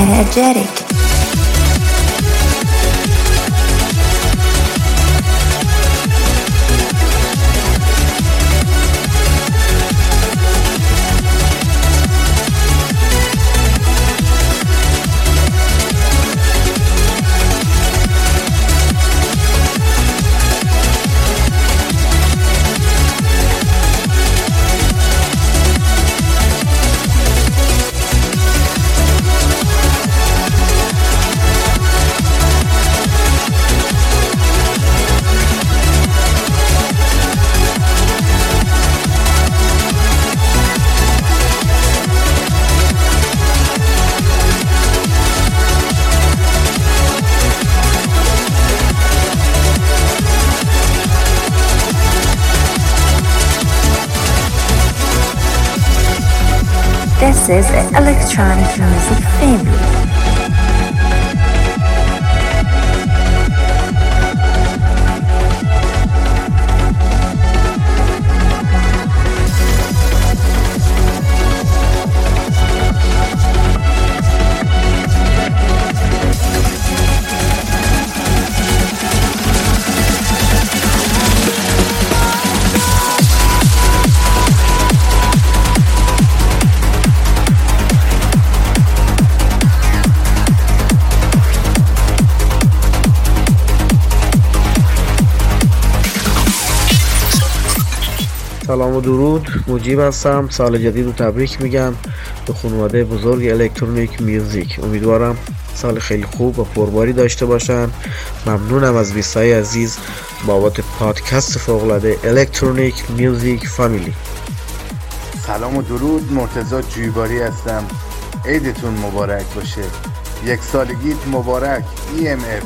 Energetic. This is Electronic Music Family. سلام و درود، مجیب هستم. سال جدید رو تبریک میگم به خانواده بزرگ الکترونیک میوزیک. امیدوارم سال خیلی خوب و پرباری داشته باشن. ممنونم از بیستای عزیز بابت پادکست فوق‌العاده الکترونیک میوزیک فامیلی. سلام و درود، مرتضی جویباری هستم. عیدتون مبارک باشه. یک سالگیت مبارک EMF.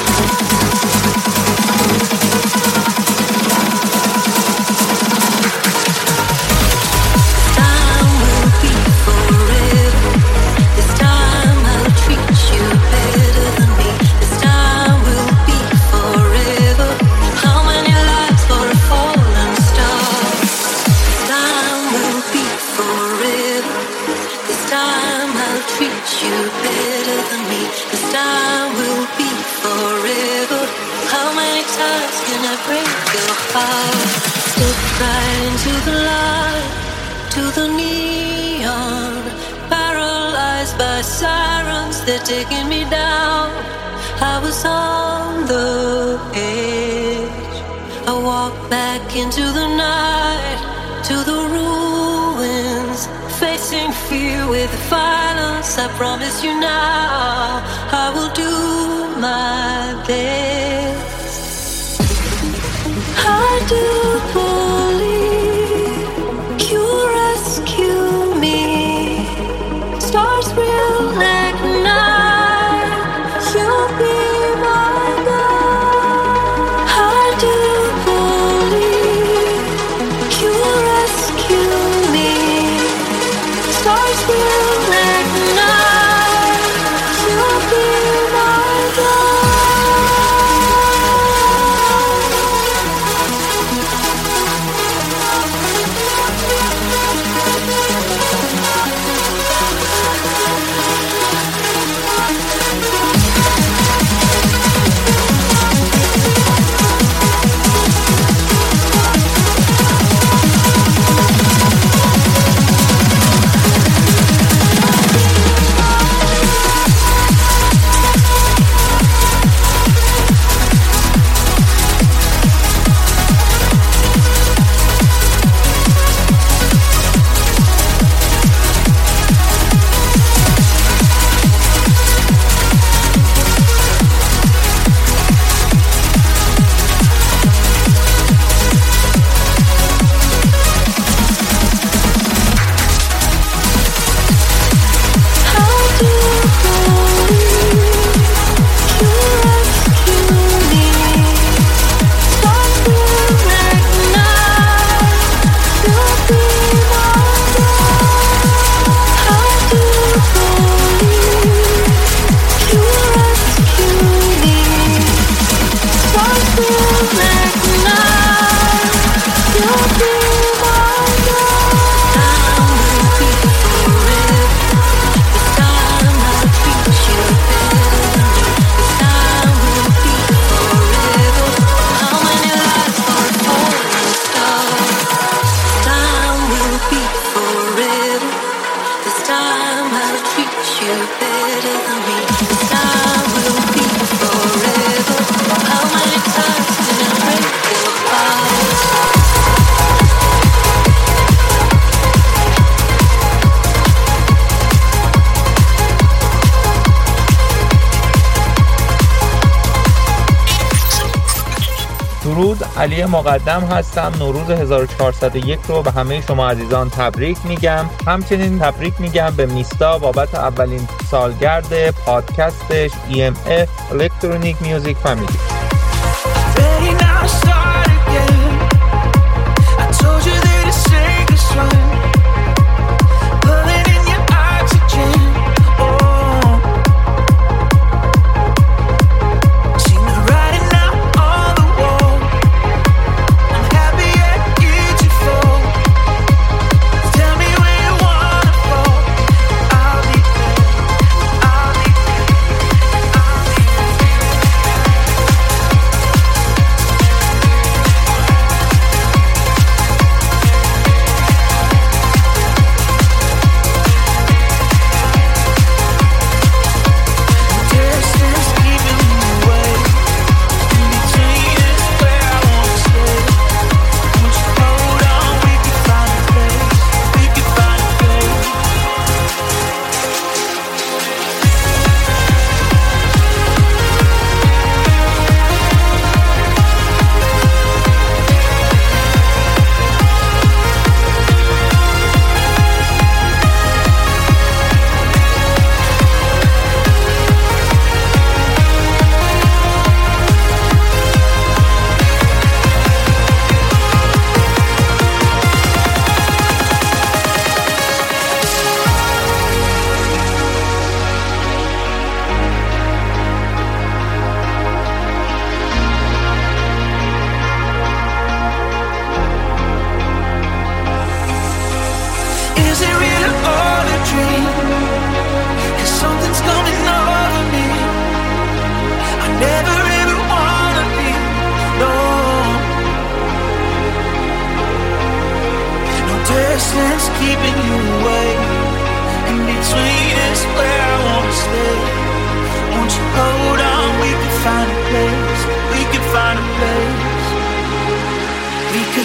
علی مقدم هستم. نوروز 1401 رو به همه شما عزیزان تبریک میگم. همچنین تبریک میگم به میستا بابت اولین سالگرد پادکستش EMF Electronic Music Family.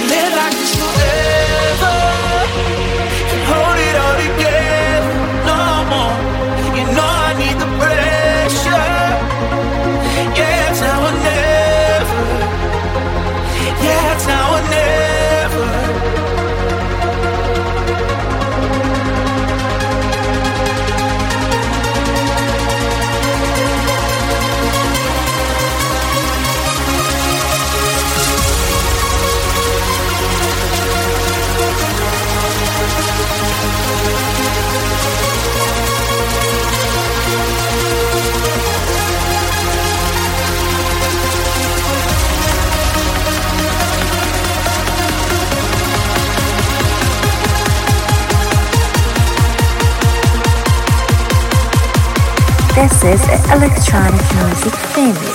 live like this forever. Can hold it all together no more. You know I need the pressure. Yeah, it's now or never. Yeah, it's now or never. This is Electronic Music Family.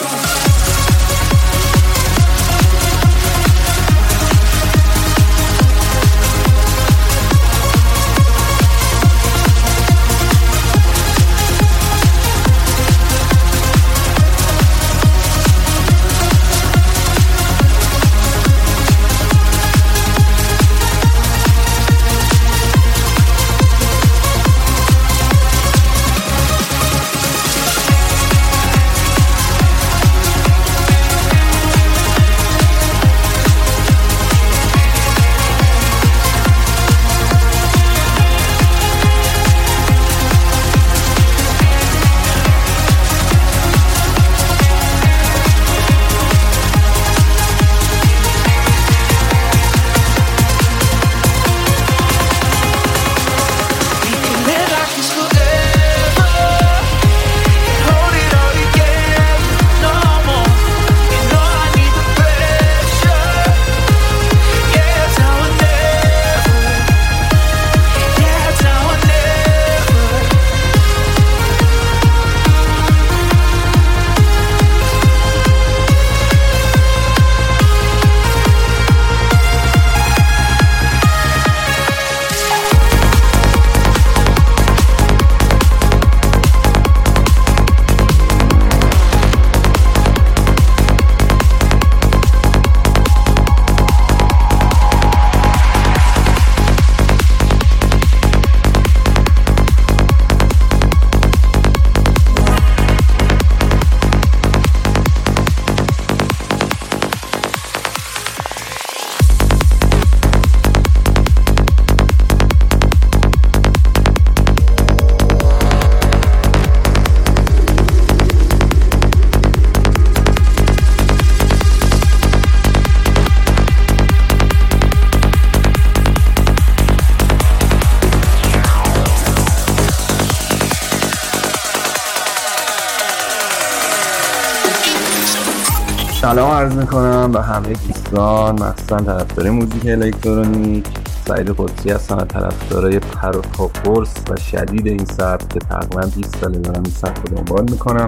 سلام عرض میکنم به همه دوستان، مخصوصا طرفدار موزیک الکترونیک. سعید قدسی هستم و طرفدارای پر و پرس و شدید این سبک که تقریبا 20 ساله دارم این سبک رو دنبال میکنم.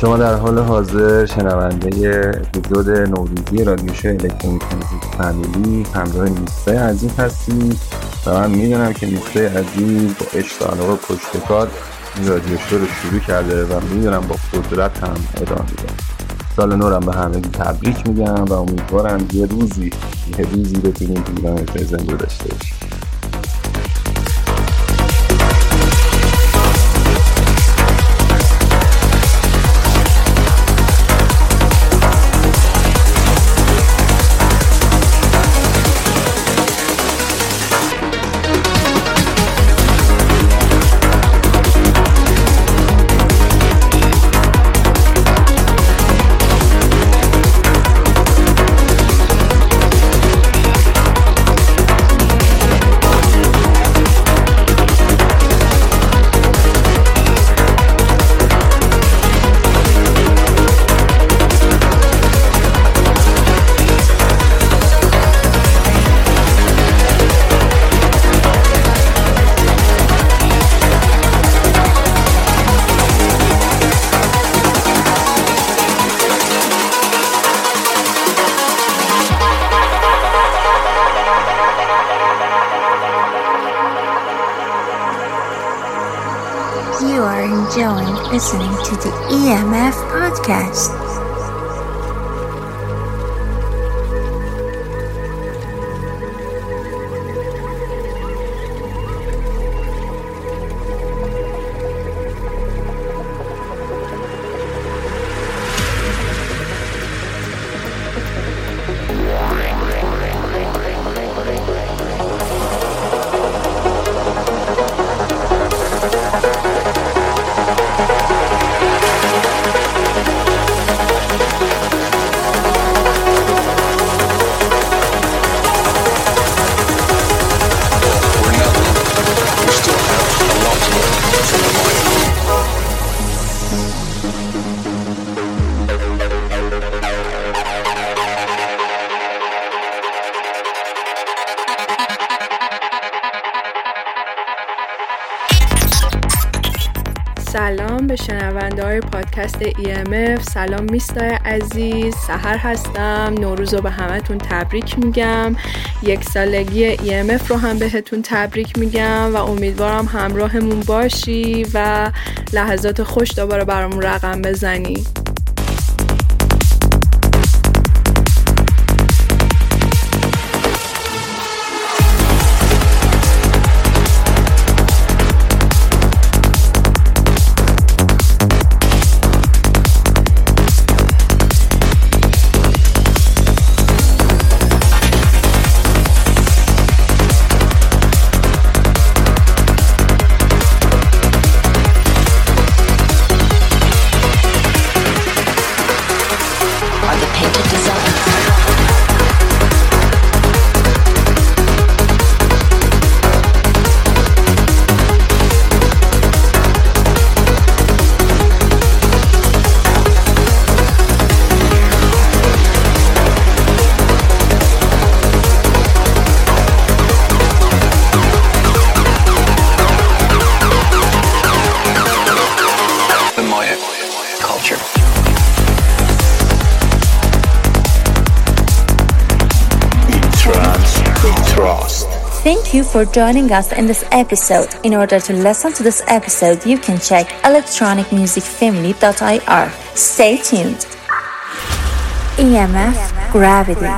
شما در حال حاضر شنونده اپیزود نوروزی رادیو شو الکترونیک موزیک فامیلی همراه نیسته عزیز هستید و من میدونم که نیسته عزیز با اشتعال و پشتکار این رادیو شو رو شروع کرده و میدونم با قدرت هم ادامه میده. سال نورم به همه تبریک میگم و امیدوارم یه روزی بتونیم ایران پرزنت رو داشته باشیم. Listening to the EMF podcast. سلام به شنونده‌های پادکست EMF. سلام میستای عزیز، سحر هستم. نوروز رو به همتون تبریک میگم، یک سالگی EMF رو هم بهتون تبریک میگم و امیدوارم همراهمون باشی و لحظات خوش دوباره برامون رقم بزنی. Thank you for joining us in this episode. In order to listen to this episode, you can check electronicmusicfamily.ir. Stay tuned. EMF Gravity.